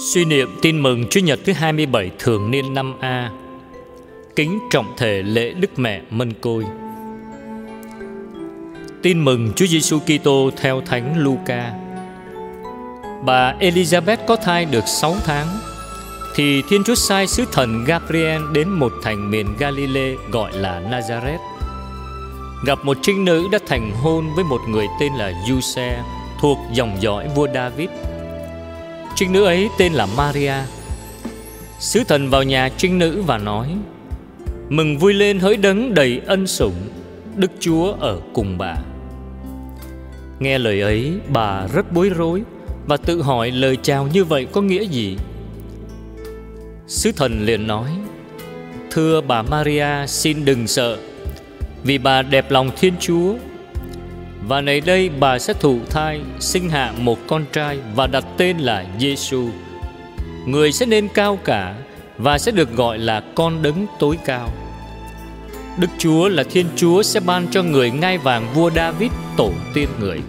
Suy niệm tin mừng Chúa Nhật thứ 27 thường niên năm A. Kính trọng thể lễ Đức Mẹ Mân Côi. Tin mừng Chúa Giêsu Kitô theo Thánh Luca. Bà Elizabeth có thai được 6 tháng thì Thiên Chúa sai sứ thần Gabriel đến một thành miền Galilee gọi là Nazareth, gặp một trinh nữ đã thành hôn với một người tên là Giuse, thuộc dòng dõi vua David. Trinh nữ ấy tên là Maria. Sứ thần vào nhà trinh nữ và nói: "Mừng vui lên hỡi đấng đầy ân sủng, Đức Chúa ở cùng bà." Nghe lời ấy, bà rất bối rối và tự hỏi lời chào như vậy có nghĩa gì. Sứ thần liền nói: "Thưa bà Maria, xin đừng sợ, vì bà đẹp lòng Thiên Chúa. Và này đây bà sẽ thụ thai, sinh hạ một con trai và đặt tên là Giêsu. Người sẽ nên cao cả và sẽ được gọi là con đấng tối cao. Đức Chúa là Thiên Chúa sẽ ban cho người ngai vàng vua David tổ tiên người.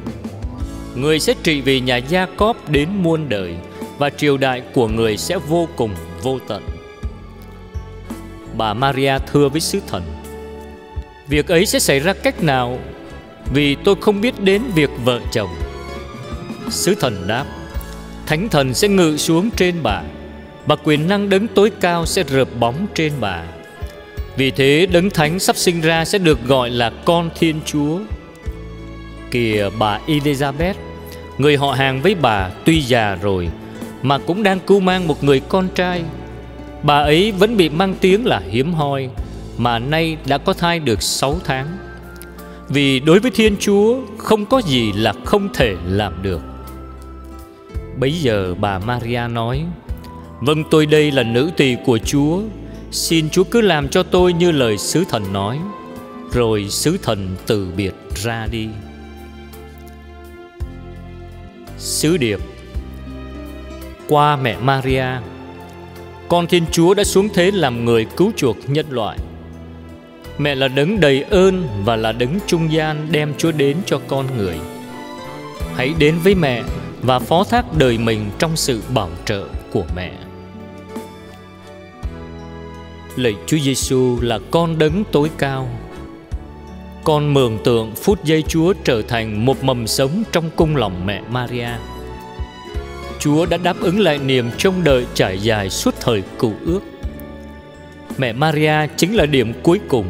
Người sẽ trị vì nhà Giacóp đến muôn đời, và triều đại của người sẽ vô cùng vô tận." Bà Maria thưa với sứ thần: "Việc ấy sẽ xảy ra cách nào? Vì tôi không biết đến việc vợ chồng." Sứ thần đáp: "Thánh thần sẽ ngự xuống trên bà, và quyền năng đấng tối cao sẽ rợp bóng trên bà. Vì thế đấng thánh sắp sinh ra sẽ được gọi là con Thiên Chúa. Kìa, bà Elizabeth, người họ hàng với bà, tuy già rồi mà cũng đang cưu mang một người con trai. Bà ấy vẫn bị mang tiếng là hiếm hoi, mà nay đã có thai được 6 tháng. Vì đối với Thiên Chúa không có gì là không thể làm được." Bấy giờ bà Maria nói: "Vâng, tôi đây là nữ tỳ của Chúa. Xin Chúa cứ làm cho tôi như lời sứ thần nói." Rồi sứ thần từ biệt ra đi. Sứ điệp: qua mẹ Maria, con Thiên Chúa đã xuống thế làm người cứu chuộc nhân loại. Mẹ là đấng đầy ơn và là đấng trung gian đem Chúa đến cho con người. Hãy đến với mẹ và phó thác đời mình trong sự bảo trợ của mẹ. Lạy Chúa Giêsu là con đấng tối cao, con mường tượng phút giây Chúa trở thành một mầm sống trong cung lòng mẹ Maria. Chúa đã đáp ứng lại niềm trông đợi trải dài suốt thời Cựu Ước. Mẹ Maria chính là điểm cuối cùng.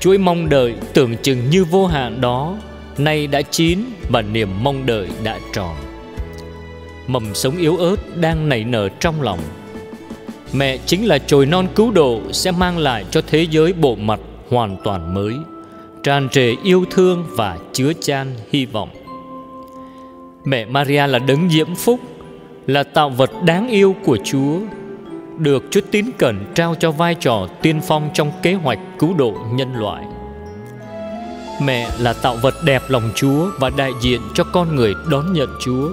Chuỗi mong đợi tưởng chừng như vô hạn đó nay đã chín và niềm mong đợi đã tròn. Mầm sống yếu ớt đang nảy nở trong lòng. Mẹ chính là chồi non cứu độ sẽ mang lại cho thế giới bộ mặt hoàn toàn mới, tràn trề yêu thương và chứa chan hy vọng. Mẹ Maria là đấng diễm phúc, là tạo vật đáng yêu của Chúa, được Chúa tín cẩn trao cho vai trò tiên phong trong kế hoạch cứu độ nhân loại. Mẹ là tạo vật đẹp lòng Chúa và đại diện cho con người đón nhận Chúa.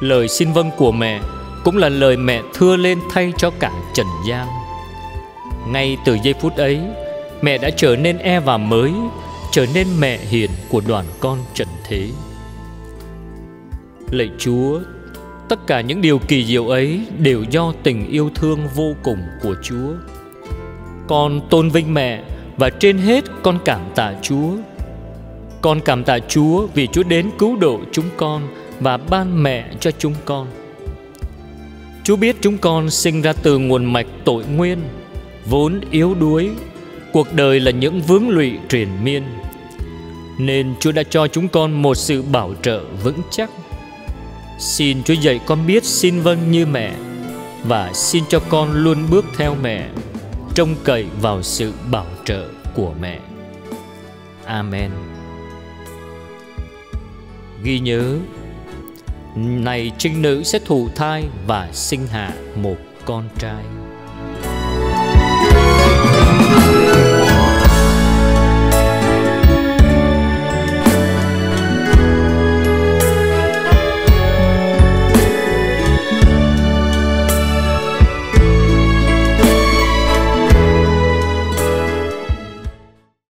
Lời xin vâng của mẹ cũng là lời mẹ thưa lên thay cho cả trần gian. Ngay từ giây phút ấy, mẹ đã trở nên Eva mới, trở nên mẹ hiền của đoàn con trần thế. Lạy Chúa, tất cả những điều kỳ diệu ấy đều do tình yêu thương vô cùng của Chúa. Con tôn vinh mẹ và trên hết con cảm tạ Chúa. Con cảm tạ Chúa vì Chúa đến cứu độ chúng con và ban mẹ cho chúng con. Chúa biết chúng con sinh ra từ nguồn mạch tội nguyên, vốn yếu đuối, cuộc đời là những vướng lụy triền miên, nên Chúa đã cho chúng con một sự bảo trợ vững chắc. Xin Chúa dạy con biết xin vâng như mẹ, và xin cho con luôn bước theo mẹ, trông cậy vào sự bảo trợ của mẹ. Amen. Ghi nhớ: này trinh nữ sẽ thụ thai và sinh hạ một con trai.